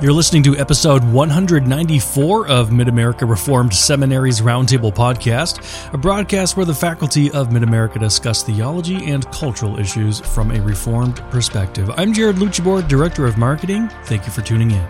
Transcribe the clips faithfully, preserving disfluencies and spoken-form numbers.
You're listening to episode one hundred ninety-four of Mid-America Reformed Seminary's Roundtable Podcast, a broadcast where the faculty of Mid-America discuss theology and cultural issues from a Reformed perspective. I'm Jared Luchibor, Director of Marketing. Thank you for tuning in.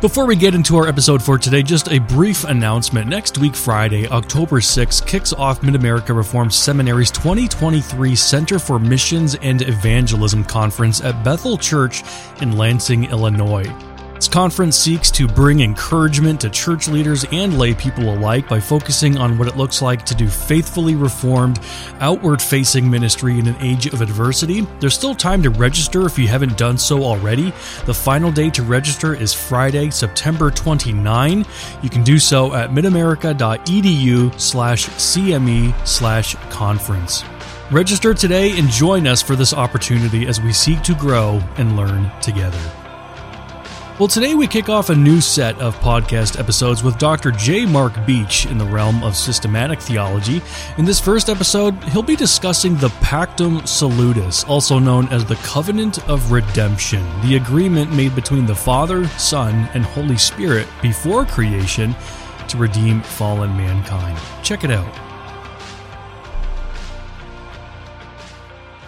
Before we get into our episode for today, just a brief announcement. Next week, Friday, October sixth, kicks off Mid-America Reformed Seminary's twenty twenty-three Center for Missions and Evangelism Conference at Bethel Church in Lansing, Illinois. This conference seeks to bring encouragement to church leaders and lay people alike by focusing on what it looks like to do faithfully reformed, outward-facing ministry in an age of adversity. There's still time to register if you haven't done so already. The final day to register is Friday, September twenty-ninth. You can do so at midamerica.edu slash CME slash conference. Register today and join us for this opportunity as we seek to grow and learn together. Well, today we kick off a new set of podcast episodes with Doctor J. Mark Beach in the realm of systematic theology. In this first episode, he'll be discussing the Pactum Salutis, also known as the Covenant of Redemption, the agreement made between the Father, Son, and Holy Spirit before creation to redeem fallen mankind. Check it out.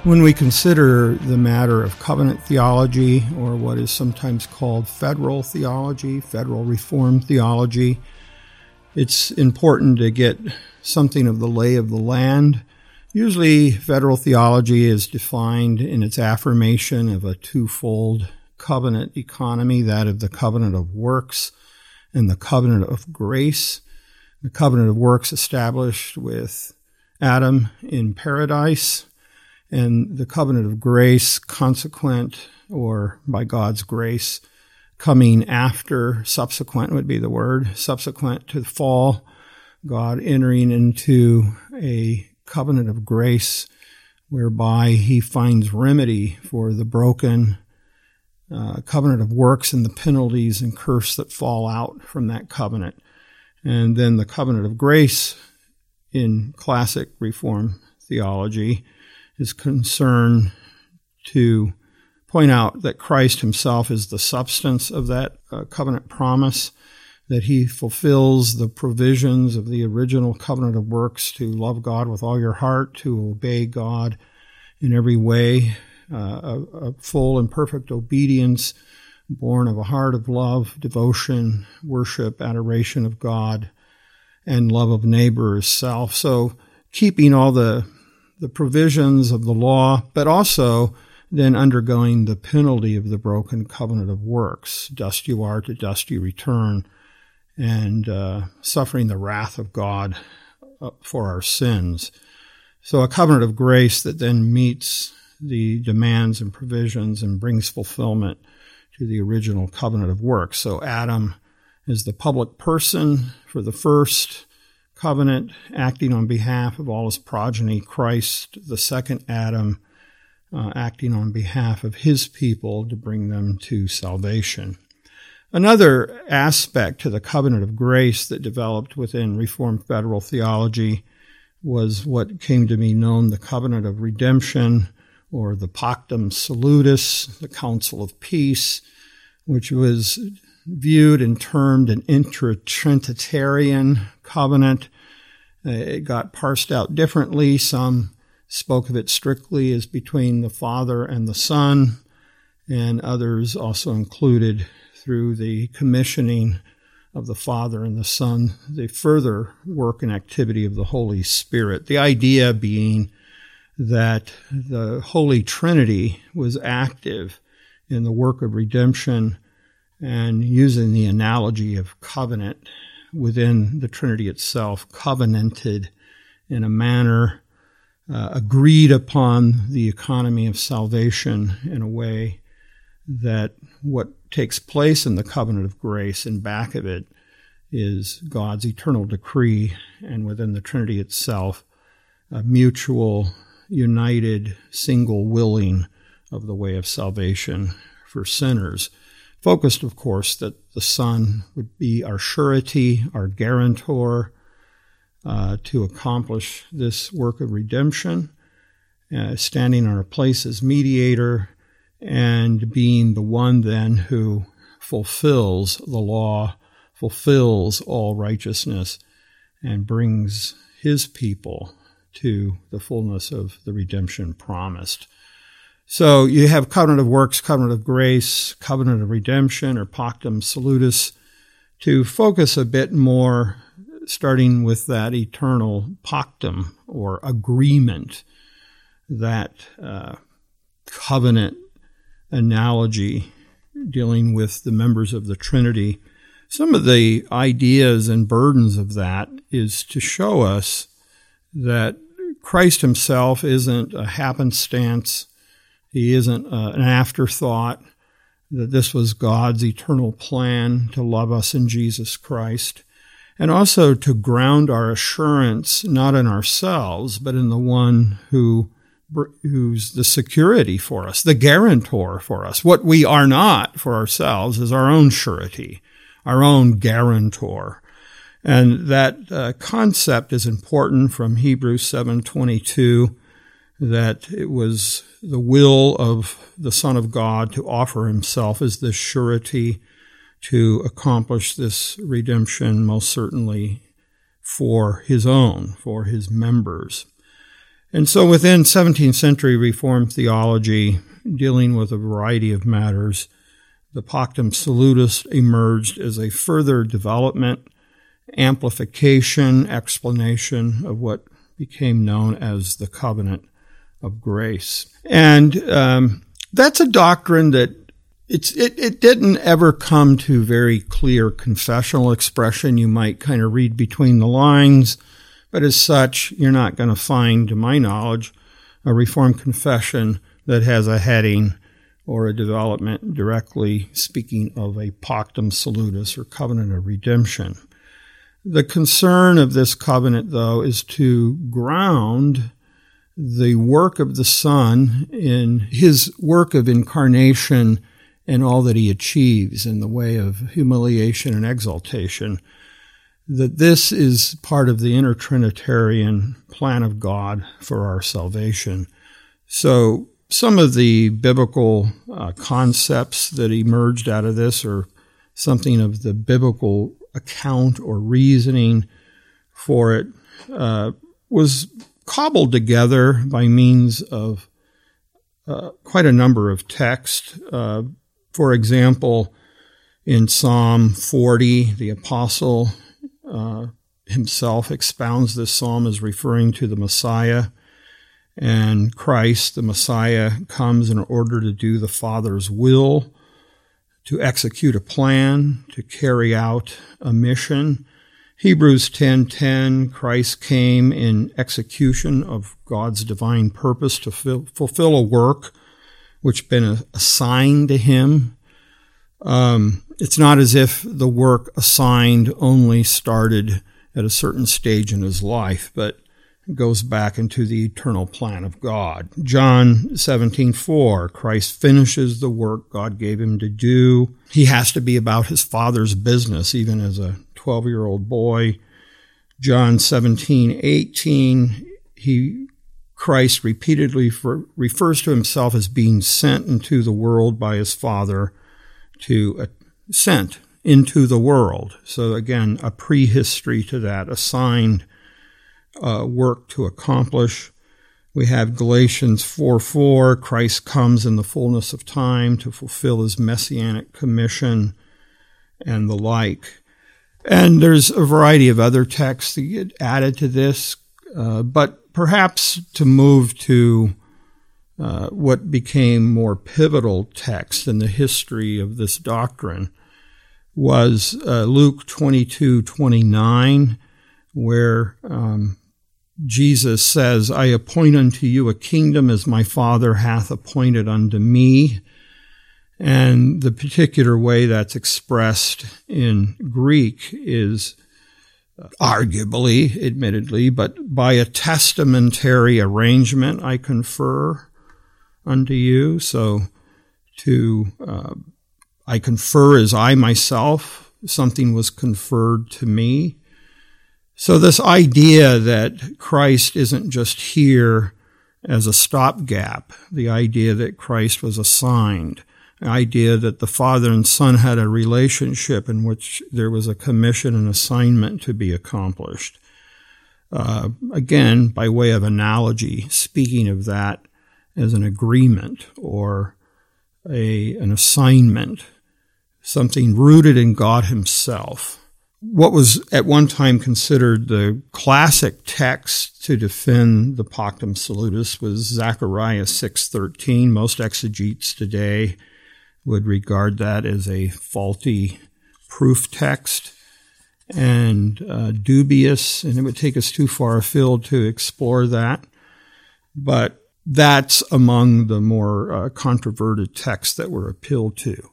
When we consider the matter of covenant theology, or what is sometimes called federal theology, federal reform theology, it's important to get something of the lay of the land. Usually, federal theology is defined in its affirmation of a twofold covenant economy, that of the covenant of works and the covenant of grace. The covenant of works established with Adam in paradise, and the covenant of grace, consequent, or by God's grace, coming after, subsequent would be the word, subsequent to the fall, God entering into a covenant of grace whereby he finds remedy for the broken uh, covenant of works and the penalties and curse that fall out from that covenant. And then the covenant of grace in classic Reformed theology is concerned to point out that Christ himself is the substance of that uh, covenant promise, that he fulfills the provisions of the original covenant of works to love God with all your heart, to obey God in every way, uh, a, a full and perfect obedience born of a heart of love, devotion, worship, adoration of God, and love of neighbor as self. So keeping all the the provisions of the law, but also then undergoing the penalty of the broken covenant of works. Dust you are, to dust you return, and uh, suffering the wrath of God for our sins. So a covenant of grace that then meets the demands and provisions and brings fulfillment to the original covenant of works. So Adam is the public person for the first covenant, acting on behalf of all his progeny. Christ, the second Adam, uh, acting on behalf of his people to bring them to salvation. Another aspect to the covenant of grace that developed within Reformed federal theology was what came to be known the covenant of redemption, or the Pactum Salutis, the Council of Peace, which was viewed and termed an intra-Trinitarian covenant. It got parsed out differently. Some spoke of it strictly as between the Father and the Son, and others also included, through the commissioning of the Father and the Son, the further work and activity of the Holy Spirit. The idea being that the Holy Trinity was active in the work of redemption, and using the analogy of covenant within the Trinity itself, covenanted in a manner uh, agreed upon the economy of salvation in a way that what takes place in the covenant of grace and back of it is God's eternal decree, and within the Trinity itself, a mutual, united, single willing of the way of salvation for sinners. Focused, of course, that the Son would be our surety, our guarantor uh, to accomplish this work of redemption, uh, standing in our place as mediator, and being the one then who fulfills the law, fulfills all righteousness, and brings his people to the fullness of the redemption promised. So you have covenant of works, covenant of grace, covenant of redemption, or Pactum Salutis, to focus a bit more, starting with that eternal pactum, or agreement, that uh, covenant analogy dealing with the members of the Trinity. Some of the ideas and burdens of that is to show us that Christ himself isn't a happenstance, he isn't uh, an afterthought, that this was God's eternal plan to love us in Jesus Christ, and also to ground our assurance not in ourselves, but in the one who who's the security for us, the guarantor for us. What we are not for ourselves is our own surety, our own guarantor. And that uh, concept is important from Hebrews seven twenty-two, that it was the will of the Son of God to offer himself as the surety to accomplish this redemption, most certainly for his own, for his members. And so within seventeenth century Reformed theology, dealing with a variety of matters, the Pactum Salutis emerged as a further development, amplification, explanation of what became known as the Covenant of Grace. And um, that's a doctrine that it's it, it didn't ever come to very clear confessional expression. You might kind of read between the lines, but as such, you're not going to find, to my knowledge, a Reformed confession that has a heading or a development directly speaking of a Pactum Salutis, or covenant of redemption. The concern of this covenant, though, is to ground the work of the Son in his work of incarnation and all that he achieves in the way of humiliation and exaltation, that this is part of the inner Trinitarian plan of God for our salvation. So some of the biblical uh, concepts that emerged out of this are something of the biblical account or reasoning for it uh, was cobbled together by means of uh, quite a number of texts. Uh, for example, in Psalm forty, the apostle uh, himself expounds this psalm as referring to the Messiah, and Christ, the Messiah, comes in order to do the Father's will, to execute a plan, to carry out a mission. Hebrews ten ten, Christ came in execution of God's divine purpose to fulfill a work which had been assigned to him. Um, it's not as if the work assigned only started at a certain stage in his life, but it goes back into the eternal plan of God. John seventeen four, Christ finishes the work God gave him to do. He has to be about his Father's business, even as a twelve-year-old boy. John seventeen eighteen, he, Christ repeatedly for, refers to himself as being sent into the world by his Father, to uh, sent into the world. So again, a prehistory to that, assigned uh, work to accomplish. We have Galatians four four, Christ comes in the fullness of time to fulfill his messianic commission, and the like. And there's a variety of other texts that get added to this, uh, but perhaps to move to uh, what became more pivotal text in the history of this doctrine was uh, Luke twenty-two twenty-nine, where um, Jesus says, "I appoint unto you a kingdom as my Father hath appointed unto me." And the particular way that's expressed in Greek is arguably, admittedly, but by a testamentary arrangement I confer unto you. So to uh, I confer as I myself, something was conferred to me. So this idea that Christ isn't just here as a stopgap, the idea that Christ was assigned, idea that the father and son had a relationship in which there was a commission and assignment to be accomplished. Uh, again, by way of analogy, speaking of that as an agreement or a an assignment, something rooted in God himself. What was at one time considered the classic text to defend the Pactum Salutis was Zechariah six thirteen. Most exegetes today would regard that as a faulty proof text and uh, dubious, and it would take us too far afield to explore that. But that's among the more uh, controverted texts that were appealed to.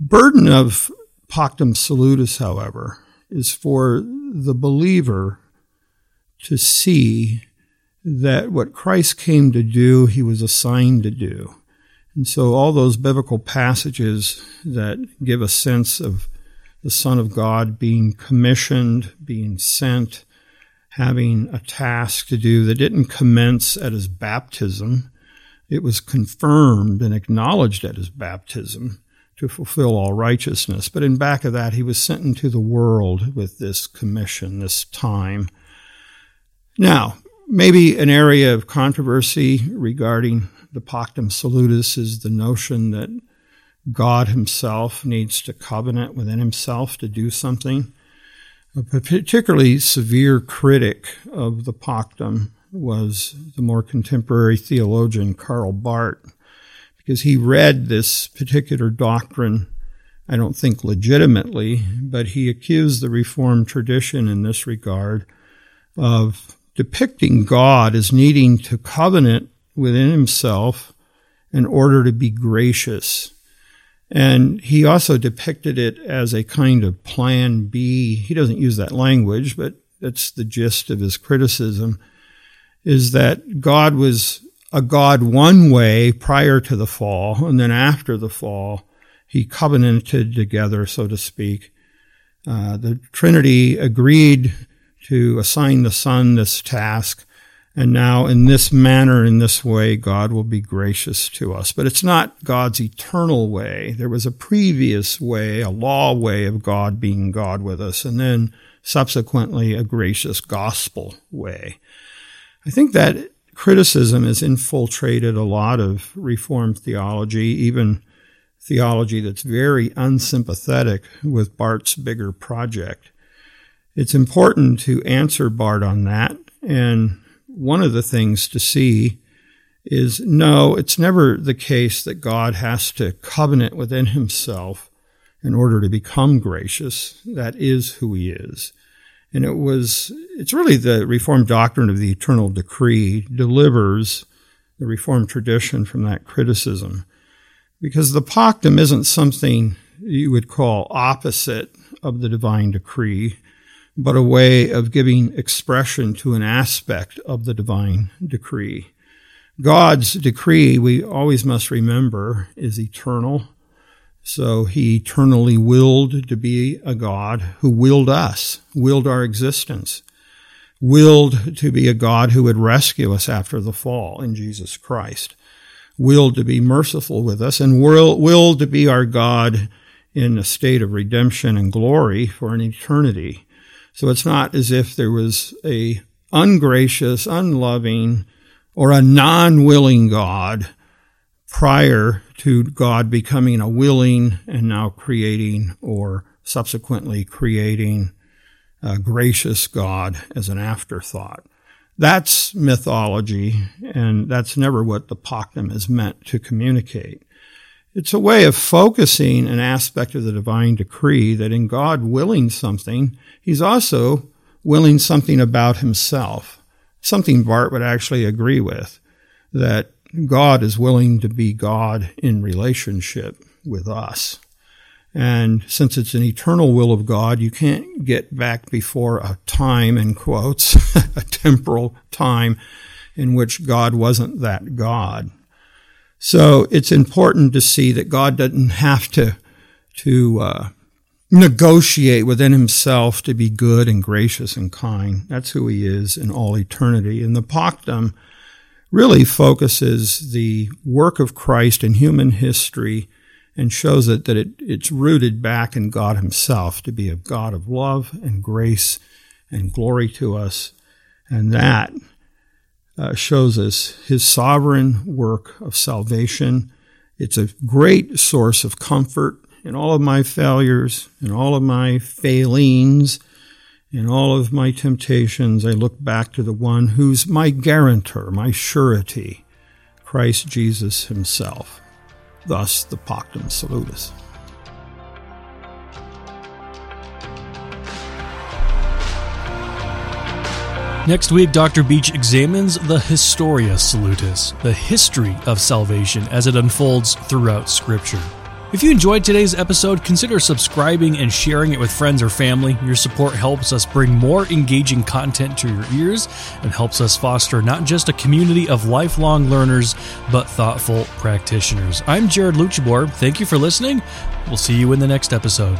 Burden of Pactum Salutis, however, is for the believer to see that what Christ came to do, he was assigned to do. And so all those biblical passages that give a sense of the Son of God being commissioned, being sent, having a task to do that didn't commence at his baptism, it was confirmed and acknowledged at his baptism to fulfill all righteousness. But in back of that, he was sent into the world with this commission, this time. Now, maybe an area of controversy regarding the Pactum Salutis is the notion that God himself needs to covenant within himself to do something. A particularly severe critic of the Pactum was the more contemporary theologian Karl Barth, because he read this particular doctrine, I don't think legitimately, but he accused the Reformed tradition in this regard of depicting God as needing to covenant within himself in order to be gracious. And he also depicted it as a kind of plan B. He doesn't use that language, but that's the gist of his criticism, is that God was a God one way prior to the fall, and then after the fall, he covenanted together, so to speak. Uh, the Trinity agreed to assign the Son this task, and now in this manner, in this way, God will be gracious to us. But it's not God's eternal way. There was a previous way, a law way of God being God with us, and then subsequently a gracious gospel way. I think that criticism has infiltrated a lot of Reformed theology, even theology that's very unsympathetic with Barth's bigger project. It's important to answer Barth on that, and one of the things to see is, no, it's never the case that God has to covenant within himself in order to become gracious. That is who he is. And it was, it's really the Reformed doctrine of the eternal decree delivers the Reformed tradition from that criticism. Because the Pactum isn't something you would call opposite of the divine decree, but a way of giving expression to an aspect of the divine decree. God's decree, we always must remember, is eternal. So he eternally willed to be a God who willed us, willed our existence, willed to be a God who would rescue us after the fall in Jesus Christ, willed to be merciful with us, and will, willed to be our God in a state of redemption and glory for an eternity. So it's not as if there was a ungracious, unloving, or a non-willing God prior to God becoming a willing and now creating or subsequently creating a gracious God as an afterthought. That's mythology, and that's never what the Pactum is meant to communicate. It's a way of focusing an aspect of the divine decree that in God willing something, he's also willing something about himself, something Barth would actually agree with, that God is willing to be God in relationship with us. And since it's an eternal will of God, you can't get back before a time, in quotes, a temporal time in which God wasn't that God. So it's important to see that God doesn't have to, to uh, negotiate within himself to be good and gracious and kind. That's who he is in all eternity. And the Pactum really focuses the work of Christ in human history and shows it that it, it's rooted back in God himself to be a God of love and grace and glory to us. And that uh, shows us his sovereign work of salvation. It's a great source of comfort in all of my failures, in all of my failings, in all of my temptations. I look back to the one who's my guarantor, my surety, Christ Jesus himself. Thus, the Pactum Salutis. Next week, Doctor Beach examines the Historia Salutis, the history of salvation as it unfolds throughout Scripture. If you enjoyed today's episode, consider subscribing and sharing it with friends or family. Your support helps us bring more engaging content to your ears and helps us foster not just a community of lifelong learners, but thoughtful practitioners. I'm Jared Luchibor. Thank you for listening. We'll see you in the next episode.